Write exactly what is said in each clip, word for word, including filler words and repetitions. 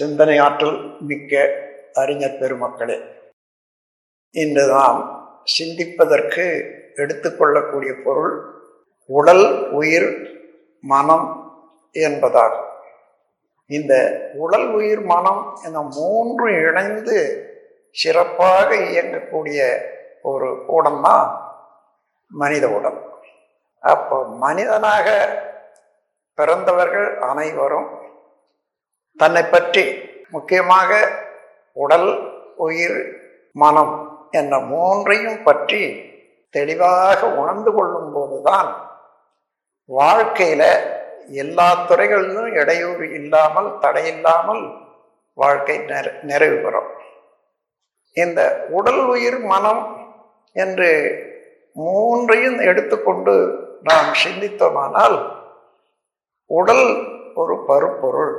சிந்தனையாற்றல் மிக்க அறிஞர் பெருமக்களே, இன்று நாம் சிந்திப்பதற்கு எடுத்துக்கொள்ளக்கூடிய பொருள் உடல், உயிர், மனம் என்பதாகும். இந்த உடல், உயிர், மனம் என மூன்று இணைந்து சிறப்பாக இயங்கக்கூடிய ஒரு உடம்பா மனித உடல். அப்போ மனிதனாக பிறந்தவர்கள் அனைவரும் தன்னை பற்றி முக்கியமாக உடல், உயிர், மனம் என்ற மூன்றையும் பற்றி தெளிவாக உணர்ந்து கொள்ளும் போதுதான் வாழ்க்கையில் எல்லா துறைகளிலும் இடையூறு இல்லாமல், தடையில்லாமல் வாழ்க்கை நிறை நிறைவு பெறும். இந்த உடல், உயிர், மனம் என்று மூன்றையும் எடுத்துக்கொண்டு நாம் சிந்தித்தோமானால், உடல் ஒரு பருப்பொருள்,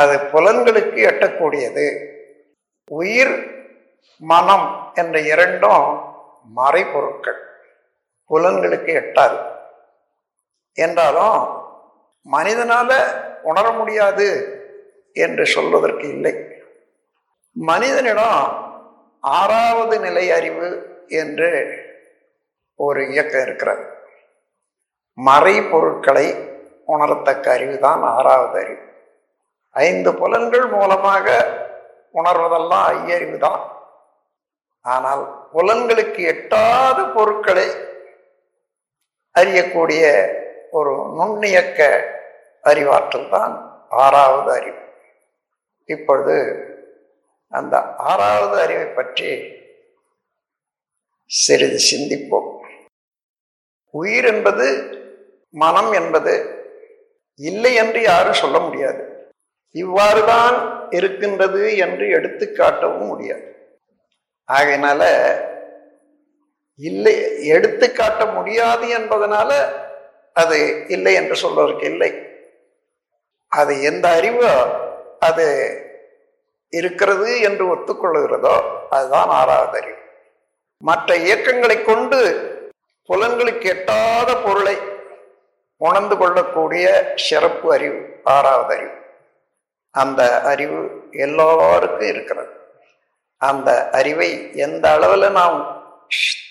அது புலன்களுக்கு எட்டக்கூடியது. உயிர், மனம் என்ற இரண்டும் மறைபொருட்கள், புலன்களுக்கு எட்டாது. என்றாலும் மனிதனால உணர முடியாது என்று சொல்வதற்கு இல்லை. மனிதனிடம் ஆறாவது நிலை அறிவு என்று ஒரு இயக்கம் இருக்கிறது. மறைபொருட்களை உணரத்தக்க அறிவுதான் ஆறாவது அறிவு. ஐந்து புலன்கள் மூலமாக உணர்வதெல்லாம் ஐயறிவு தான். ஆனால் புலன்களுக்கு எட்டாத பொருட்களை அறியக்கூடிய ஒரு நுண்ணியக்க அறிவாற்றல் தான் ஆறாவது அறிவு. இப்பொழுது அந்த ஆறாவது அறிவை பற்றி சிறிது சிந்திப்போம். உயிர் என்பது, மனம் என்பது இல்லை என்று யாரும் சொல்ல முடியாது. இவ்வாறுதான் இருக்கின்றது என்று எடுத்து காட்டவும் முடியாது. ஆகையினால இல்லை, எடுத்து காட்ட முடியாது என்பதனால அது இல்லை என்று சொல்வதற்கு இல்லை. அது எந்த அறிவோ அது இருக்கிறது என்று ஒத்துக்கொள்கிறதோ அதுதான் ஆறாவது அறிவு. மற்ற இயக்கங்களை கொண்டு புலன்களுக்கு எட்டாத பொருளை உணர்ந்து கொள்ளக்கூடிய சிறப்பு அறிவு ஆறாவது அறிவு. அந்த அறிவு எல்லோருக்கும் இருக்கிறது. அந்த அறிவை எந்த அளவில் நாம்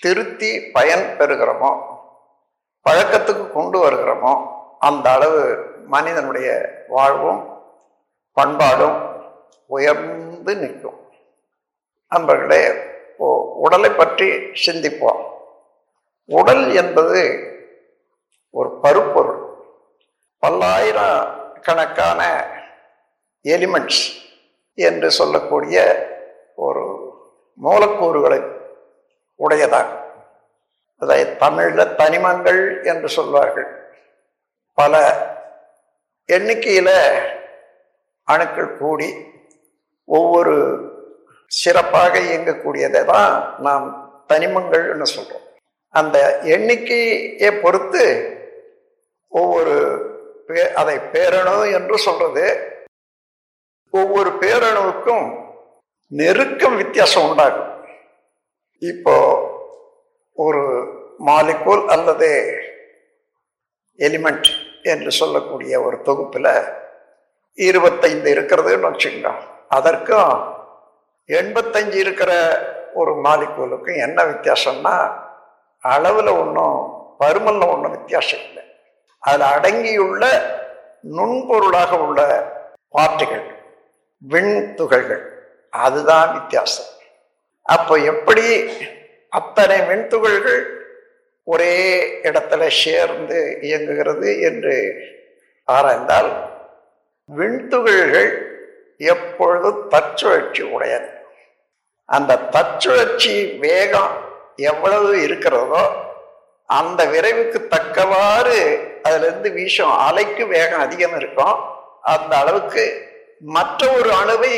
திருத்தி பயன் பெறுகிறோமோ, பழக்கத்துக்கு கொண்டு வருகிறோமோ, அந்த அளவு மனிதனுடைய வாழ்வும் பண்பாடும் உயர்ந்து நிற்கும். நண்பர்களே, உடலை பற்றி சிந்திப்போம். உடல் என்பது ஒரு பருப்பொருள். பல்லாயிரக்கணக்கான எலிமெண்ட்ஸ் என்று சொல்லக்கூடிய ஒரு மூலக்கூறுகளை உடையதாகும். அதை தமிழில் தனிமங்கள் என்று சொல்வார்கள். பல எண்ணிக்கையில் அணுக்கள் கூடி ஒவ்வொரு சிறப்பாக இயங்கக்கூடியதை தான் நாம் தனிமங்கள்னு சொல்கிறோம். அந்த எண்ணிக்கையை பொறுத்து ஒவ்வொரு பே அதை பேரணு என்று சொல்கிறது. ஒவ்வொரு பேரணுவுக்கும் நெருக்கம் வித்தியாசம் உண்டாகும். இப்போ ஒரு மாலிகூல் அல்லது எலிமெண்ட் என்று சொல்லக்கூடிய ஒரு தொகுப்பில் இருபத்தைந்து இருக்கிறதுன்னு வச்சுக்கோங்க. அதற்கும் எண்பத்தஞ்சு இருக்கிற ஒரு மாலிகூலுக்கும் என்ன வித்தியாசம்னா, அளவில் ஒன்றும் பருமனில் ஒன்றும் வித்தியாசம் இல்லை. அதில் அடங்கியுள்ள நுண்பொருளாக உள்ள பார்ட்டிகள், விண் துகள்கள், அதுதான் வித்தியாசம். அப்போ எப்படி அத்தனை விண்துகள்கள் ஒரே இடத்துல சேர்ந்து இயங்குகிறது என்று ஆராய்ந்தால், விண்துகள்கள் எப்பொழுதும் தற்சுழற்சி உடையது. அந்த தற்சுழற்சி வேகம் எவ்வளவு இருக்கிறதோ அந்த விரைவுக்கு தக்கவாறு அதிலிருந்து வீசும் அலைக்கு வேகம் அதிகம் இருக்கும். அந்த அளவுக்கு மற்ற ஒரு அணுவை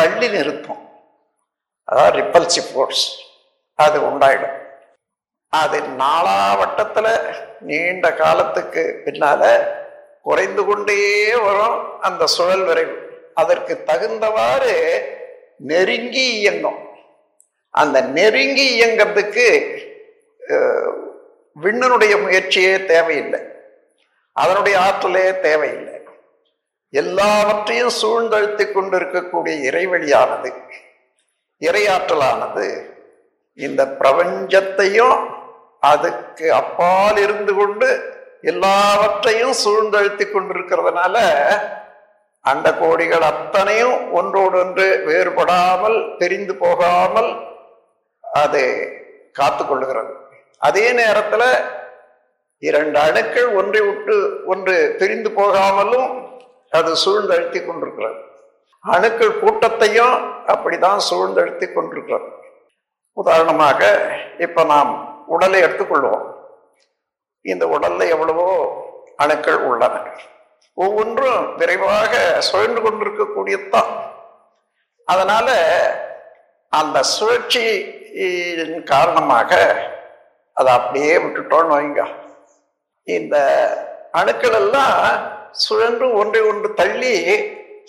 தள்ளி நிறுத்தும். அதாவது ரிப்பல்சிவ் ஃபோர்ஸ் அது உண்டாயிடும். அது நாலாவட்டத்தில் நீண்ட காலத்துக்கு பின்னால் குறைந்து கொண்டே வரும் அந்த சுழல் விரைவு. அதற்கு தகுந்தவாறு நெருங்கி இயங்கும். அந்த நெருங்கி இயங்கிறதுக்கு விண்ணனுடைய முயற்சியே தேவையில்லை, அதனுடைய ஆற்றலே தேவையில்லை. எல்லாவற்றையும் சூழ்ந்தழுத்தி கொண்டிருக்கக்கூடிய இறைவழியானது, இறையாற்றலானது இந்த பிரபஞ்சத்தையும் அதுக்கு அப்பால் இருந்து கொண்டு எல்லாவற்றையும் சூழ்ந்தழுத்தி கொண்டிருக்கிறதுனால அந்த கோடிகள் அத்தனையும் ஒன்றோடொன்று வேறுபடாமல் பிரிந்து போகாமல் அது காத்து கொள்ளுகிறது. அதே நேரத்தில் இரண்டு அணுக்கள் ஒன்றை விட்டு ஒன்று பிரிந்து போகாமலும் அது சூழ்ந்தழுத்தி கொண்டிருக்கிறது. அணுக்கள் கூட்டத்தையும் அப்படிதான் சூழ்ந்தழுத்தி கொண்டிருக்கிறது. உதாரணமாக இப்போ நாம் உடலை எடுத்துக்கொள்வோம். இந்த உடல்ல எவ்வளவோ அணுக்கள் உள்ளன. ஒவ்வொன்றும் விரைவாக சுழன்று கொண்டிருக்கக்கூடியதுதான். அதனால அந்த சுழற்சியின் காரணமாக அதை அப்படியே விட்டுட்டோன்னு வைங்க, இந்த அணுக்கள் எல்லாம் சுழன்று ஒன்றை ஒன்று தள்ளி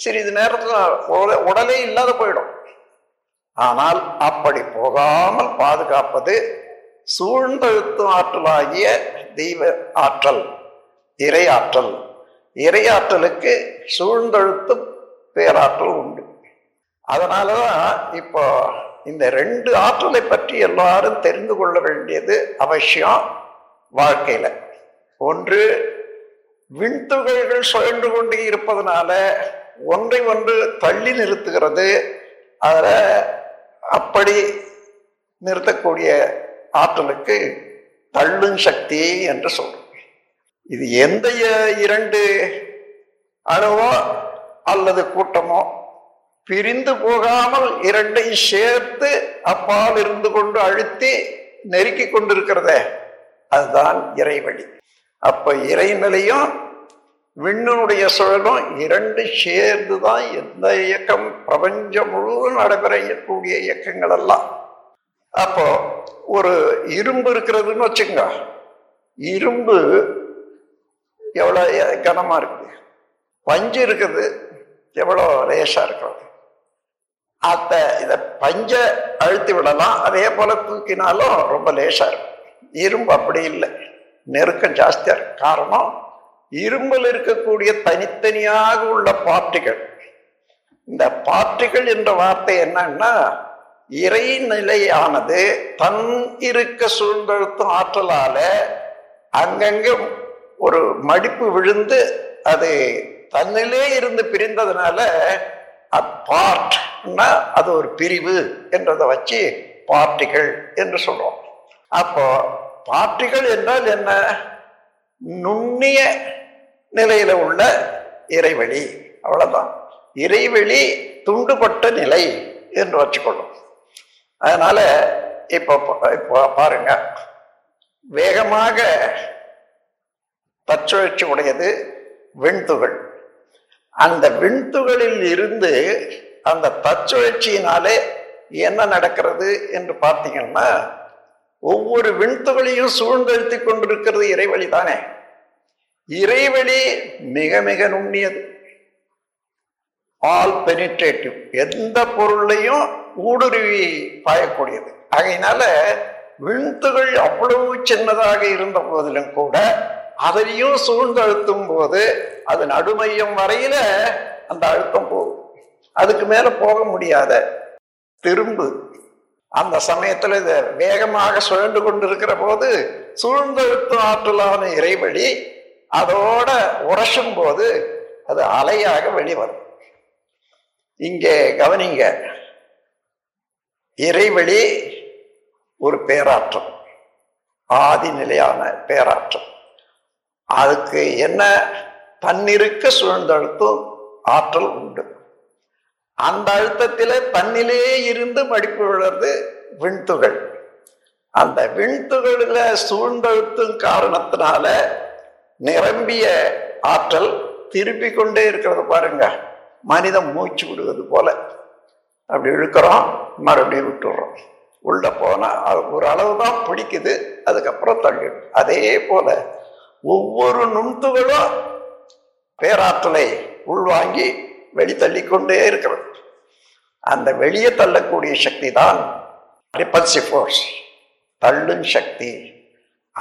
சிறிது நேரத்தில் உடலே இல்லாத போயிடும். ஆனால் அப்படி போகாமல் பாதுகாப்பது சூழ்ந்தழுத்தும் ஆற்றலாகிய தெய்வ ஆற்றல், இறையாற்றல். இறையாற்றலுக்கு சூழ்ந்தழுத்தும் பேராற்றல் உண்டு. அதனாலதான் இப்போ இந்த ரெண்டு ஆற்றலை பற்றி எல்லாரும் தெரிந்து கொள்ள வேண்டியது அவசியம் வாழ்க்கையில. ஒன்று, விண்துகள்கள் சுழன்று கொண்டு இருப்பதனால ஒன்றை ஒன்று தள்ளி நிறுத்துகிறது. அதில் அப்படி நிறுத்தக்கூடிய ஆற்றலுக்கு தள்ளும் சக்தி என்று சொல்றோம். இது எந்த இரண்டு அணுவோ அல்லது கூட்டமோ பிரிந்து போகாமல் இரண்டை சேர்த்து அப்பால் இருந்து கொண்டு அழுத்தி நெருக்கி கொண்டிருக்கிறதே, அதுதான் இறைவழி. அப்ப இறைநிலையும் விண்ணுடைய சுழலும் இரண்டு சேர்ந்து தான் எந்த இயக்கம் பிரபஞ்சம் முழுவதும் நடைபெறக்கூடிய இயக்கங்கள் எல்லாம். அப்போ ஒரு இரும்பு இருக்கிறதுன்னு வச்சுக்கோங்க. இரும்பு எவ்வளோ கனமாக இருக்குது, பஞ்சு இருக்குது எவ்வளோ லேசாக இருக்கிறது. அத்தை இதை பஞ்சை அழுத்தி விடலாம், அதே போல் தூக்கினாலும் ரொம்ப லேசாக இருக்கும். இரும்பு அப்படி இல்லை, நெருக்கம் ஜாஸ்தியாக இருக்கு. காரணம், இரும்பில் இருக்கக்கூடிய தனித்தனியாக உள்ள பார்ட்டிகள். இந்த பார்ட்டிகள் என்ற வார்த்தை என்னன்னா, இறைநிலையானது தன் இருக்க சூழ்ந்தழுத்தும் ஆற்றலால அங்கங்கே ஒரு மடிப்பு விழுந்து அது தன்னிலே இருந்து பிரிந்ததுனால பார்ட்னா அது ஒரு பிரிவு என்றதை வச்சு பார்ட்டிகள் என்று சொல்றோம். அப்போ பார்ட்டிகள் என்றால் என்ன? நுண்ணிய நிலையில உள்ள இறைவெளி, அவ்வளவுதான். இறைவெளி துண்டுபட்ட நிலை என்று வச்சுக்கொள்ளும். அதனால இப்போ இப்போ பாருங்க, வேகமாக தற்சுழற்சி உடையது விண்துகள். அந்த விண்துகளில் இருந்து அந்த தற்சுழற்சியினாலே என்ன நடக்கிறது என்று பார்த்தீங்கன்னா, ஒவ்வொரு விண்துகளையும் சூழ்ந்தழுத்தி கொண்டிருக்கிறது இறைவழி தானே. இறைவழி மிக மிக நுண்ணியது, ஆல் பெனிட்ரேட்டிவ், எந்த பொருளையும் ஊடுருவி பாயக்கூடியது. ஆகையினால விண்துகள் அவ்வளவு சின்னதாக இருந்த போதிலும் கூட அதையும் சூழ்ந்தழுத்தும் போது அது நடுமையம் வரையில அந்த அழுத்தம் போகும், அதுக்கு மேல போக முடியாத திரும்பு. அந்த சமயத்துல இதை வேகமாக சுழன்று கொண்டிருக்கிற போது சூழ்ந்தழுத்தும் ஆற்றலான இறைவழி அதோட உரசும் போது அது அலையாக வெளிவரும். இங்கே கவனிங்க, இறைவழி ஒரு பேராற்றல், ஆதிநிலையான பேராற்றல். அதுக்கு என்ன தன்னிருக்க சூழ்ந்தழுத்தும் ஆற்றல் உண்டு. அந்த அழுத்தத்திலே தன்னிலே இருந்து மடிப்பு விழுறது விண்துகள். அந்த விண்துகளில் சூழ்ந்தழுத்தும் காரணத்தினால நிரம்பிய ஆற்றல் திருப்பி கொண்டே இருக்கிறது. பாருங்க, மனிதம் மூச்சு விடுவது போல அப்படி இழுக்கிறோம், மறுபடியும் விட்டுடுறோம். உள்ளே போனால் அது ஒரு அளவு தான் பிடிக்குது, அதுக்கப்புறம் தள்ளிடும். அதே போல ஒவ்வொரு நுண்துகளும் பேராற்றலை உள்வாங்கி வெளித்தள்ளிக்கொண்டே இருக்கிறது. அந்த வெளியே தள்ளக்கூடிய சக்தி தான் ரிபல்சிவ் ஃபோர்ஸ், தள்ளும் சக்தி.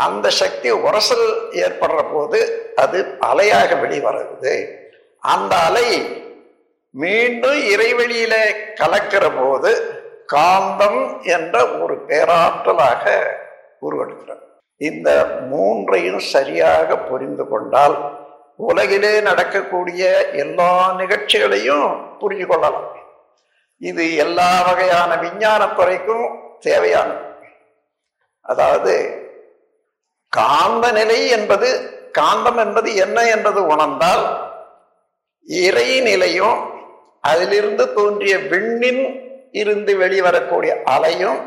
அந்த சக்தி உரசல் ஏற்படுற போது அது அலையாக வெளிவருது. அந்த அலை மீண்டும் இறைவெளியிலே கலக்கிற போது காந்தம் என்ற ஒரு பேராற்றலாக உருவெடுக்கிறது. இந்த மூன்றையும் சரியாக புரிந்து கொண்டால் உலகிலே நடக்கக்கூடிய எல்லா நிகழ்ச்சிகளையும் புரிஞ்சு கொள்ளலாம். இது எல்லா வகையான விஞ்ஞானத்துறைக்கும் தேவையானது. அதாவது காந்த நிலை என்பது காந்தம் என்பது என்ன என்பது உணர்ந்தால் இறைநிலையும் அதிலிருந்து தோன்றிய விண்ணின் இருந்து வெளிவரக்கூடிய அலையும்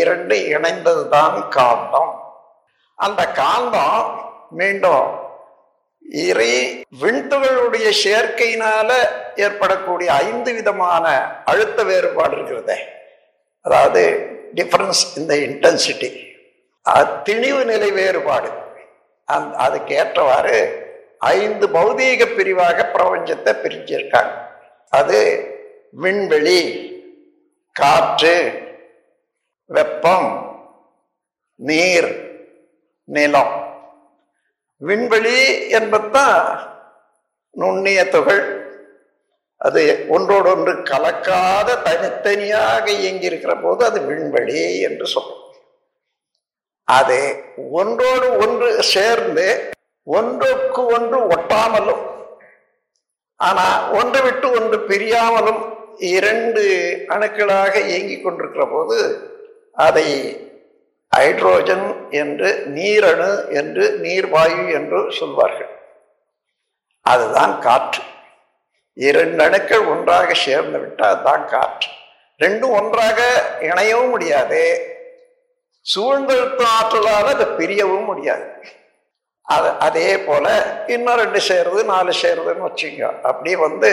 இரண்டு இணைந்ததுதான் காந்தம். அந்த காந்தம் மீண்டும் இறை விண்துகளுடைய சேர்க்கையினால ஏற்படக்கூடிய ஐந்து விதமான அழுத்த வேறுபாடு இருக்கிறதே, அதாவது டிஃபரன்ஸ் இந்த இன்டென்சிட்டி, திணிவு நிலை வேறுபாடு, அந் அதுக்கேற்றவாறு ஐந்து பௌதீக பிரிவாக பிரபஞ்சத்தை பிரிஞ்சிருக்காங்க. அது விண்வெளி, காற்று, வெப்பம், நீர், நிலம். விண்வெளி என்பதுதான் நுண்ணிய துகள், அது ஒன்றோடொன்று கலக்காத தனித்தனியாக இயங்கியிருக்கிற போது அது விண்வெளி என்று சொல்றோம். அது ஒன்றோடு ஒன்று சேர்ந்து ஒன்றுக்கு ஒன்று ஒட்டாமலும் ஆனா ஒன்று விட்டு ஒன்று பிரியாமலும் இரண்டு அணுக்களாக இயங்கிக் கொண்டிருக்கிற போது அதை ஹைட்ரோஜன் என்று, நீரணு என்று, நீர்வாயு என்று சொல்வார்கள். அதுதான் காற்று. இரண்டு அணுக்கள் ஒன்றாக சேர்ந்து விட்டால் அதுதான் காற்று. ரெண்டும் ஒன்றாக இணையவும் முடியாது, சூழ்ந்தெழுத்த ஆற்றலால் அதை பிரியவும் முடியாது. அது அதே போல இன்னும் ரெண்டு சேருது, நாலு சேருதுன்னு வச்சுங்க. அப்படி வந்து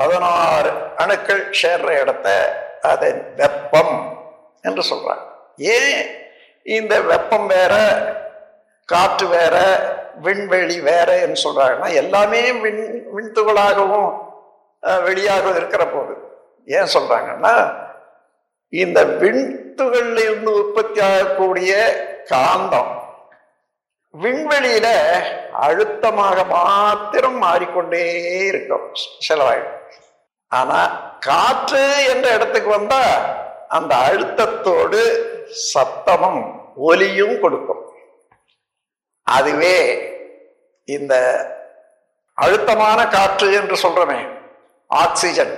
பதினாறு அணுக்கள் சேர்ற இடத்த அதை வெப்பம் என்று சொல்றாங்க. ஏன் இந்த வெப்பம் வேற, காற்று வேற, விண்வெளி வேற என்று சொல்றாங்கன்னா எல்லாமே விண் விண்துகளாகவும் வெளியாக இருக்கிற போது ஏன் சொல்றாங்கன்னா இந்த விண்துகள்ல இருந்து உற்பத்தி ஆகக்கூடிய காந்தம் விண்வெளியில அழுத்தமாக மாத்திரம் மாறிக்கொண்டே இருக்கும் செலவாயிடும். ஆனா காற்று என்ற இடத்துக்கு வந்தா அந்த அழுத்தத்தோடு சத்தமும் ஒலியும் கொடுக்கும். அதுவே இந்த அழுத்தமான காற்று என்று சொல்றமே ஆக்சிஜன்,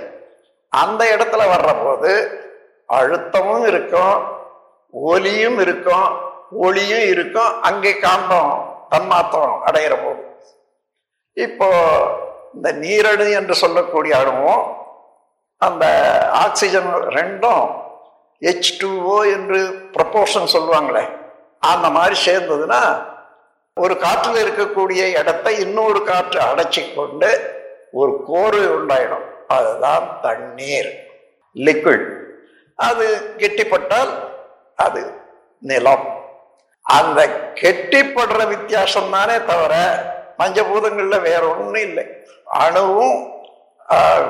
அந்த இடத்துல வர்ற போது அழுத்தமும் இருக்கும், ஒலியும் இருக்கும், ஒளியும் இருக்கும், அங்கே காந்தம் தன்மாத்திரம் அடையிற போது. இப்போ இந்த நீரணு என்று சொல்லக்கூடிய அணுவும் அந்த ஆக்சிஜன் ரெண்டும் ஹெச் டூ ஓ என்று ப்ரொபோர்ஷன் சொல்லுவாங்களே அந்த மாதிரி சேர்ந்ததுன்னா ஒரு காற்றில் இருக்கக்கூடிய இடத்தை இன்னொரு காற்று அடைச்சி கொண்டு ஒரு கோரு உண்டாயிடும். அதுதான் தண்ணீர், லிக்விட். அது கெட்டிப்பட்டால் அது நிலம். அந்த கெட்டிப்படுற வித்தியாசம் தானே தவிர பஞ்சபூதங்கள்ல வேற ஒன்றும் இல்லை. அணுவும்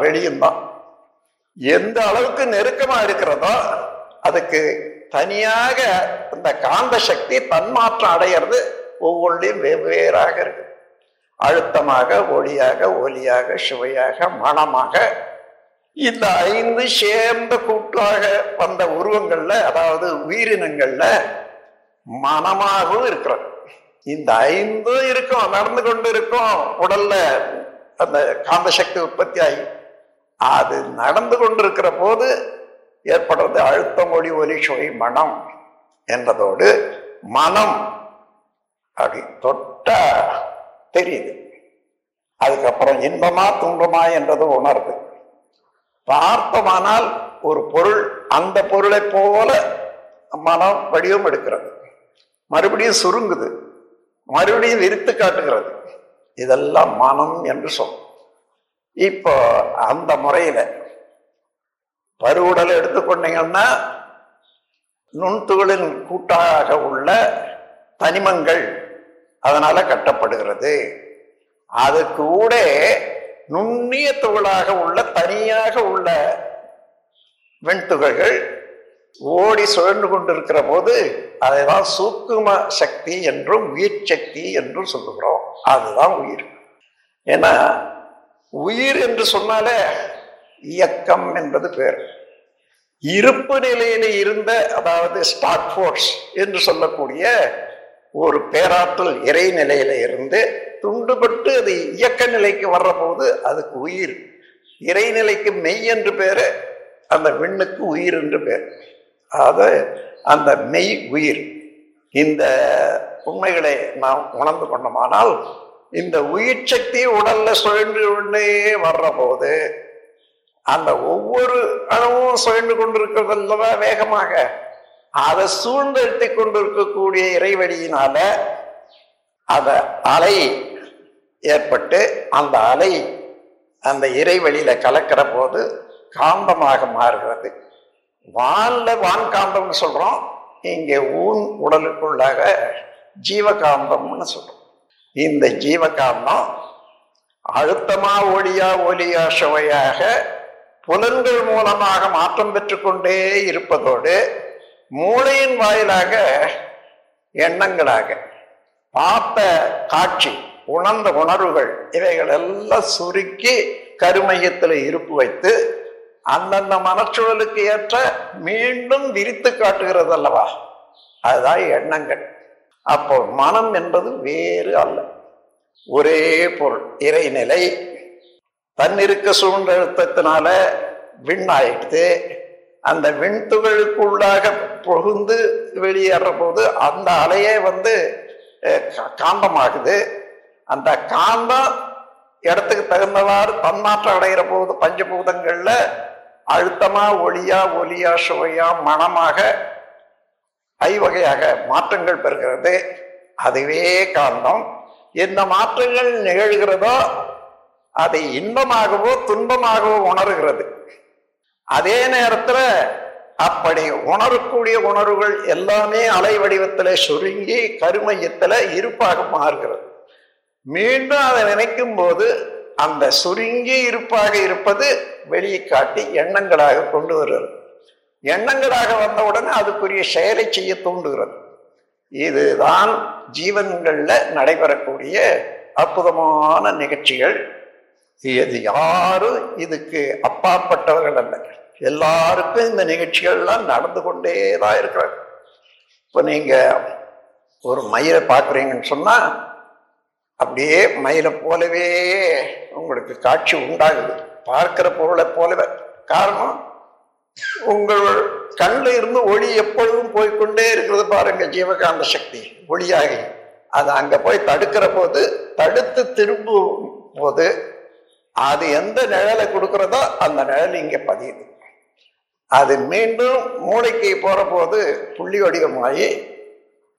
வெளியும் தான். எந்த அளவுக்கு நெருக்கமா இருக்கிறதோ அதுக்கு தனியாக இந்த காந்த சக்தி தன்மாற்றம் அடையிறது ஒவ்வொன்றையும் வெவ்வேறாக இருக்கு. அழுத்தமாக, ஒளியாக, ஒலியாக, சுவையாக, மனமாக, இந்த ஐந்து சேர்ந்த கூட்டாக வந்த உருவங்கள்ல, அதாவது உயிரினங்கள்ல மனமாகவும் இருக்கிறது. இந்த ஐந்தும் இருக்கும், நடந்து கொண்டு இருக்கும் உடல்ல அந்த காந்த சக்தி உற்பத்தி ஆகி அது நடந்து கொண்டிருக்கிற போது ஏற்படுறது அழுத்தம், ஒளி, ஒலி, சுவை, மனம் என்பதோடு மனம் அப்படி தொட்டா தெரியுது. அதுக்கப்புறம் இன்பமா துன்பமா என்றது உணர்வு. பார்த்தமானால் ஒரு பொருள், அந்த பொருளை போல மனம் வடிவம் எடுக்கிறது, மறுபடியும் சுருங்குது, மறுபடியும் விரித்து காட்டுகிறது. இதெல்லாம் மனம் என்று சொல்லும். இப்போ அந்த முறையில பருவுடலை எடுத்துக்கொண்டீங்கன்னா நுண்துகளின் கூட்டாக உள்ள தனிமங்கள் அதனால கட்டப்படுகிறது. அது கூட நுண்ணிய துகளாக உள்ள தனியாக உள்ள வெண்துகள்கள் ஓடி சுழன்று கொண்டிருக்கிற போது அதைதான் சூக்கும சக்தி என்றும் உயிர் சக்தி என்றும் சொல்லுகிறோம். அதுதான் உயிர். ஏன்னா உயிர் என்று சொன்னாலே இயக்கம் என்பது பேர். இருப்பு நிலையில இருந்த, அதாவது ஸ்டாக் ஃபோர்ஸ் என்று சொல்லக்கூடிய ஒரு பேராற்றல் இறை நிலையில இருந்து துண்டுபட்டு அது இயக்க நிலைக்கு வர்ற போது அதுக்கு உயிர். இறைநிலைக்கு மெய் என்று பேரு, அந்த விண்ணுக்கு உயிர் என்று பேர். அது அந்த மெய் உயிர். இந்த உண்மைகளை நாம் உணர்ந்து கொண்டோமானால் இந்த உயிர் சக்தி உடல்ல சுழன்று கொண்டே வர்ற போது அந்த ஒவ்வொரு அணுவும் சுழன்று கொண்டிருக்கிறது அல்லவா வேகமாக, அதை சூழ்ந்தெடுத்து கொண்டிருக்கக்கூடிய இறைவழியினால அத அலை ஏற்பட்டு அந்த அலை அந்த இறைவழியில கலக்கிற போது காந்தமாக மாறுகிறது. வான்ல வான்காந்தம்னு சொல்றோம், இங்கே ஊன் உடலுக்குள்ளாக ஜீவகாந்தம்னு சொல்றோம். இந்த ஜீவகாந்தம் அழுத்தமா ஒளியா ஒலியா சுவையாக புலன்கள் மூலமாக மாற்றம் பெற்று கொண்டே இருப்பதோடு மூளையின் வாயிலாக எண்ணங்களாக பார்த்த காட்சி உணர்ந்த உணர்வுகள் இவைகள் எல்லாம் சுருக்கி கருமையத்தில் இருப்பு வைத்து அந்தந்த மனச்சூழலுக்கு ஏற்ற மீண்டும் விரித்து காட்டுகிறது அல்லவா, அதுதான் எண்ணங்கள். அப்போ மனம் என்பது வேறு அல்ல, ஒரே பொருள். இறைநிலை தன்னிருக்க சூழ்நிலத்தினால விண் ஆயிடுது. அந்த விண்துகளுக்குள்ளாக புகுந்து வெளியேற போது அந்த அலையே வந்து காந்தமாகுது. அந்த காந்தம் இடத்துக்கு தகுந்தவாறு தன்மாற்றம் அடைகிற போது பஞ்சபூதங்கள்ல அழுத்தமா ஒளியா ஒலியா சுவையா மனமாக ஐவகையாக மாற்றங்கள் பெறுகிறது. அதுவே காந்தம். எந்த மாற்றங்கள் நிகழ்கிறதோ அதை இன்பமாகவோ துன்பமாகவோ உணர்கிறது. அதே நேரத்தில் அப்படி உணரக்கூடிய உணர்வுகள் எல்லாமே அலை வடிவத்தில் சுருங்கி கருமையத்தில் இருப்பாக மாறுகிறது. மீண்டும் அதை நினைக்கும் போது அந்த சுருங்கி இருப்பாக இருப்பது வெளியே காட்டி எண்ணங்களாக கொண்டு வருகிறது. எண்ணங்களாக வந்தவுடனே அதுக்குரிய செயலை செய்ய தூண்டுகிறது. இதுதான் ஜீவன்களில் நடைபெறக்கூடிய அற்புதமான நிகழ்ச்சிகள். இது யாரும் இதுக்கு அப்பாற்பட்டவர்கள் அல்ல, எல்லாருக்கும் இந்த நிகழ்ச்சிகள்லாம் நடந்து கொண்டே தான் இருக்கிறாங்க. இப்போ நீங்கள் ஒரு மயிலை பார்க்குறீங்கன்னு சொன்னால் அப்படியே மயிலை போலவே உங்களுக்கு காட்சி உண்டாகுது, பார்க்கிற பொருளை போலவே. காரணம், உங்கள் கண்ணில் இருந்து ஒளி எப்பொழுதும் போய்கொண்டே இருக்கிறது பாருங்க. ஜீவகாந்த சக்தி ஒளியாகி அது அங்கே போய் தடுக்கிற போது, தடுத்து திரும்பும் போது அது எந்த நிழலை கொடுக்கிறதோ அந்த நிழல் இங்கே பதியுது. அது மீண்டும் மூளைக்கு போகிற போது புள்ளி வடிவமாகி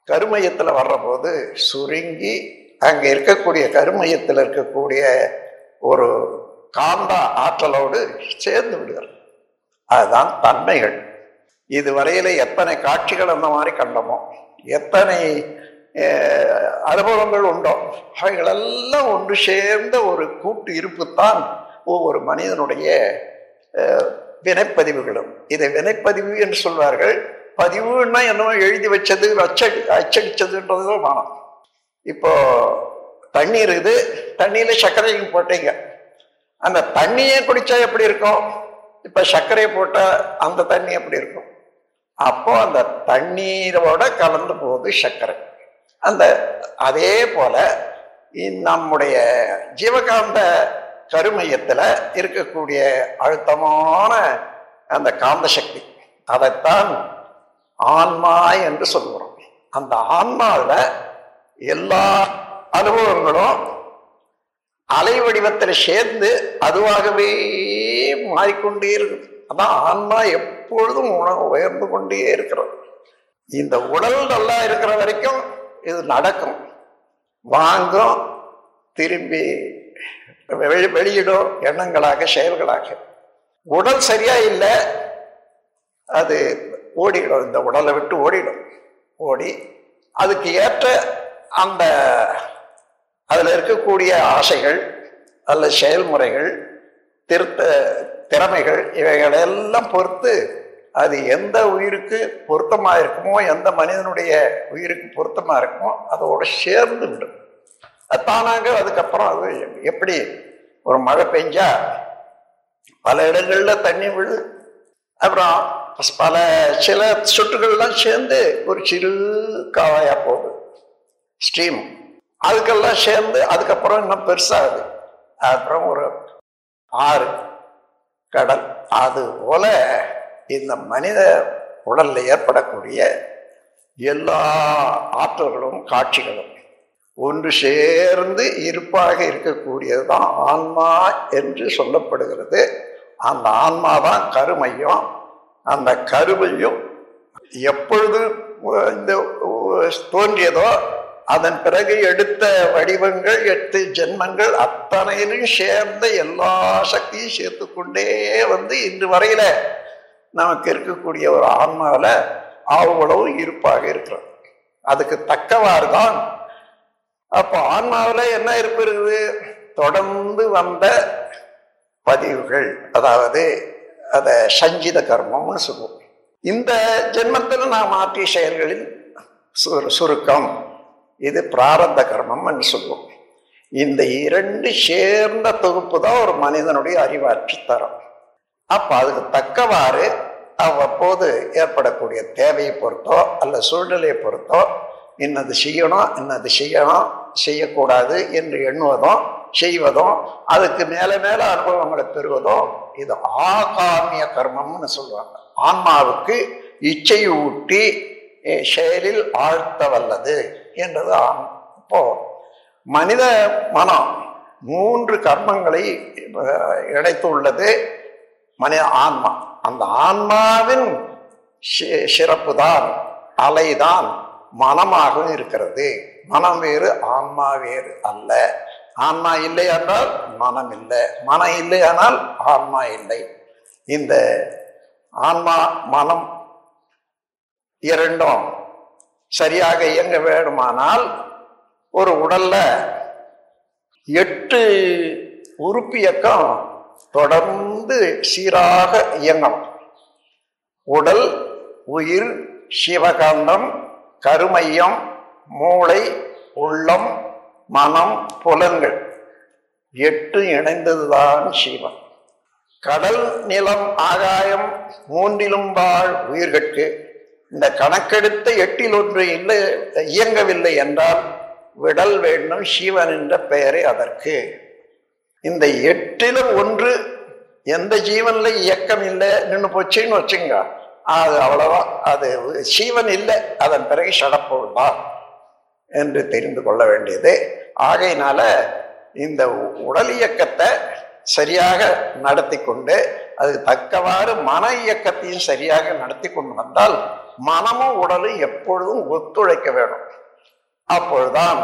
கருமையத்தில் வர்ற போது சுருங்கி அங்கே இருக்கக்கூடிய கருமையத்தில் இருக்கக்கூடிய ஒரு காந்த ஆற்றலோடு சேர்ந்து விடுகிறது. அதுதான் தன்மைகள். இது வரையில எத்தனை காட்சிகள் அந்த மாதிரி கண்டமோ, எத்தனை அனுபவங்கள் உண்டோ, அவைகளெல்லாம் ஒன்று சேர்ந்த ஒரு கூட்டு இருப்புத்தான் ஒவ்வொரு மனிதனுடைய வினைப்பதிவுகளும். இதை வினைப்பதிவு என்று சொல்வார்கள். பதிவுன்னா என்னமோ எழுதி வச்சது, அச்ச அச்சடிச்சதுன்றது மனம். இப்போ தண்ணீர், இது தண்ணியில சர்க்கரையும் போட்டீங்க, அந்த தண்ணியே குடிச்சா எப்படி இருக்கும்? இப்போ சர்க்கரையை போட்டால் அந்த தண்ணி எப்படி இருக்கும்? அப்போ அந்த தண்ணீரோட கலந்து போகுது சர்க்கரை. அந்த அதே போல நம்முடைய ஜீவகாந்த கருமையத்தில் இருக்கக்கூடிய அழுத்தமான அந்த காந்த சக்தி, அதைத்தான் ஆன்மா என்று சொல்கிறோம். அந்த ஆன்மாவில் எல்லா அனுபவங்களும் அலை வடிவத்தில் சேர்ந்து அதுவாகவே மாறிக்கொண்டே இருக்குது. அதான் ஆன்மா எப்பொழுதும் உணவு உயர்ந்து கொண்டே இருக்கிறது. இந்த உடல் நல்லா இருக்கிற வரைக்கும் இது நடக்கும், வாங்கும், திரும்பி வெளி வெளியிடும் எண்ணங்களாக செயல்களாக. உடல் சரியா இல்லை, அது ஓடிடும், இந்த உடலை விட்டு ஓடிடும். ஓடி அதுக்கு ஏற்ற அந்த அதில் இருக்கக்கூடிய ஆசைகள் அல்லது செயல்முறைகள் திருத்த திறமைகள் இவைகளெல்லாம் பொறுத்து அது எந்த உயிருக்கு பொருத்தமாக இருக்குமோ, எந்த மனிதனுடைய உயிருக்கு பொருத்தமாக இருக்குமோ அதோட சேர்ந்து விடும். தானாக அதுக்கப்புறம் அது எப்படி ஒரு மழை பெஞ்சா பல இடங்கள்ல தண்ணி விழு. அப்புறம் பல சில சுற்றுகள்லாம் சேர்ந்து ஒரு சிறு காவாயா போகுது ஸ்டீம். அதுக்கெல்லாம் சேர்ந்து அதுக்கப்புறம் இன்னும் பெருசாகுது. அப்புறம் ஒரு ஆறு, கடல். அது போல இந்த மனித உடலில் ஏற்படக்கூடிய எல்லா ஆற்றல்களும் காட்சிகளும் ஒன்று சேர்ந்து இருப்பாக இருக்கக்கூடியது தான் ஆன்மா என்று சொல்லப்படுகிறது. அந்த ஆன்மா தான் கருமையும். அந்த கருமையும் எப்பொழுது இந்த தோன்றியதோ அதன் பிறகு எடுத்த வடிவங்கள், எடுத்த ஜென்மங்கள் அத்தனையிலும் சேர்ந்த எல்லா சக்தியும் சேர்த்து கொண்டே வந்து இன்று வரையில நமக்கு இருக்கக்கூடிய ஒரு ஆன்மாவில் அவ்வளவும் இருப்பாக இருக்கிறது. அதுக்கு தக்கவாறு தான். அப்போ ஆன்மாவில் என்ன இருப்பிருக்குது? தொடர்ந்து வந்த பதிவுகள், அதாவது அதை சஞ்சித கர்மம்னு சொல்லுவோம். இந்த ஜென்மத்தில் நாம் ஆற்றிய செயல்களின் சுரு சுருக்கம் இது பிராரத்த கர்மம்னு சொல்லுவோம். இந்த இரண்டு சேர்ந்த தொகுப்பு தான் ஒரு மனிதனுடைய அறிவாற்று தரம். அப்போ அதுக்கு தக்கவாறு அவ்வப்போது ஏற்படக்கூடிய தேவையை பொறுத்தோ அல்ல சூழ்நிலையை பொறுத்தோ இன்னது செய்யணும், இன்னது செய்யணும், செய்யக்கூடாது என்று எண்ணுவதும் செய்வதும் அதுக்கு மேலே மேலே அனுபவங்களை பெறுவதும் இது ஆகாமிய கர்மம்னு சொல்லுவாங்க. ஆன்மாவுக்கு இச்சையூட்டி செயலில் ஆழ்த்த வல்லது என்றது. இப்போ மனித மனம் மூன்று கர்மங்களை இணைத்து உள்ளது மனித ஆன்மா. அந்த ஆன்மாவின் சிறப்பு தான், அலைதான் மனமாகவும் இருக்கிறது. மனம் வேறு, ஆன்மா வேறு அல்ல. ஆன்மா இல்லையானால் மனம் இல்லை, மனம் இல்லையானால் ஆன்மா இல்லை. இந்த ஆன்மா மனம் இரண்டும் சரியாக இயங்க வேண்டுமானால் ஒரு உடல்ல எட்டு உறுப்பு இயக்கம் தொடர்ந்து சீராக இயங்கணும். உடல், உயிர், சிவகாந்தம், கருமையம், மூளை, உள்ளம், மனம், புலன்கள் எட்டு இணைந்ததுதான் சிவம். கடல், நிலம், ஆகாயம் மூன்றிலும் வாழ் உயிர்கட்கு இந்த கணக்கெடுத்த எட்டில் ஒன்று இல்லை இயங்கவில்லை என்றால் விடல் வேண்டும். சிவன் என்ற பெயரே அதற்கு. இந்த எட்டிலும் ஒன்று எந்த ஜீவன்ல இயக்கம் இல்லை நின்று போச்சுன்னு வச்சுங்க, அது அவ்வளவா, அது சீவன் இல்லை. அதன் பிறகு ஷடப்பொருள்வா என்று தெரிந்து கொள்ள வேண்டியது. ஆகையினால இந்த உடல் இயக்கத்தை சரியாக நடத்தி கொண்டு அதுக்கு தக்கவாறு மன இயக்கத்தையும் சரியாக நடத்தி கொண்டு வந்தால் மனமும் உடலும் எப்பொழுதும் ஒத்துழைக்க வேணும். அப்பொழுதுதான்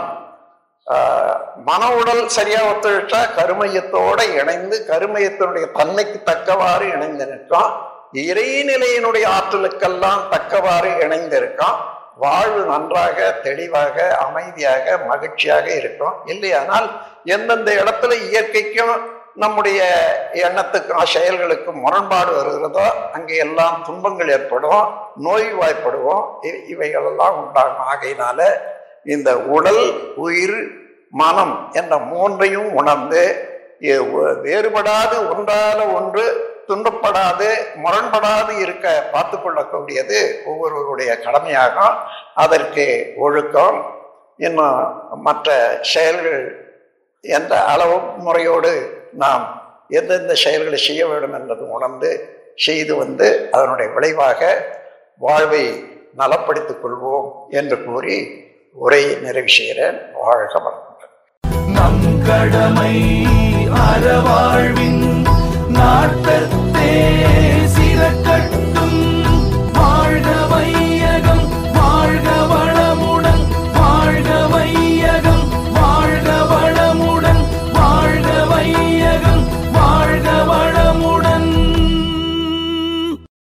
மன உடல் சரியா ஒத்துழைச்சா கருமையத்தோடு இணைந்து கருமையத்தினுடைய தன்மைக்கு தக்கவாறு இணைந்து நிற்கும். இறைநிலையினுடைய ஆற்றலுக்கெல்லாம் தக்கவாறு இணைந்திருக்கும். வாழ்வு நன்றாக, தெளிவாக, அமைதியாக, மகிழ்ச்சியாக இருக்கும். இல்லையானால் எந்தெந்த இடத்துல இயற்கைக்கும் நம்முடைய எண்ணத்துக்கும் செயல்களுக்கும் முரண்பாடு வருகிறதோ அங்கே எல்லாம் துன்பங்கள் ஏற்படும், நோய்வாய்ப்படுவோம், இவைகளெல்லாம் உண்டாகும். ஆகையினால இந்த உடல், உயிர், மனம் என்ற மூன்றையும் உணர்ந்து வேறுபடாது ஒன்றால ஒன்று துன்பப்படாது முரண்படாது இருக்க பார்த்து கொள்ளக்கூடியது ஒவ்வொருவருடைய கடமையாகும். அதற்கு ஒழுக்கம், இன்னும் மற்ற செயல்கள் எந்த அளவு முறையோடு நாம் எந்தெந்த செயல்களை செய்ய வேண்டும் என்பது உணர்ந்து செய்து வந்து அதனுடைய விளைவாக வாழ்வை நலப்படுத்திக் கொள்வோம் என்று கூறி உரையை நிறைவு செய்கிறேன். வாழ்க வளமுடன். நம் கடமை அறவாழ்வின் நாட்டத்தே சிறக்க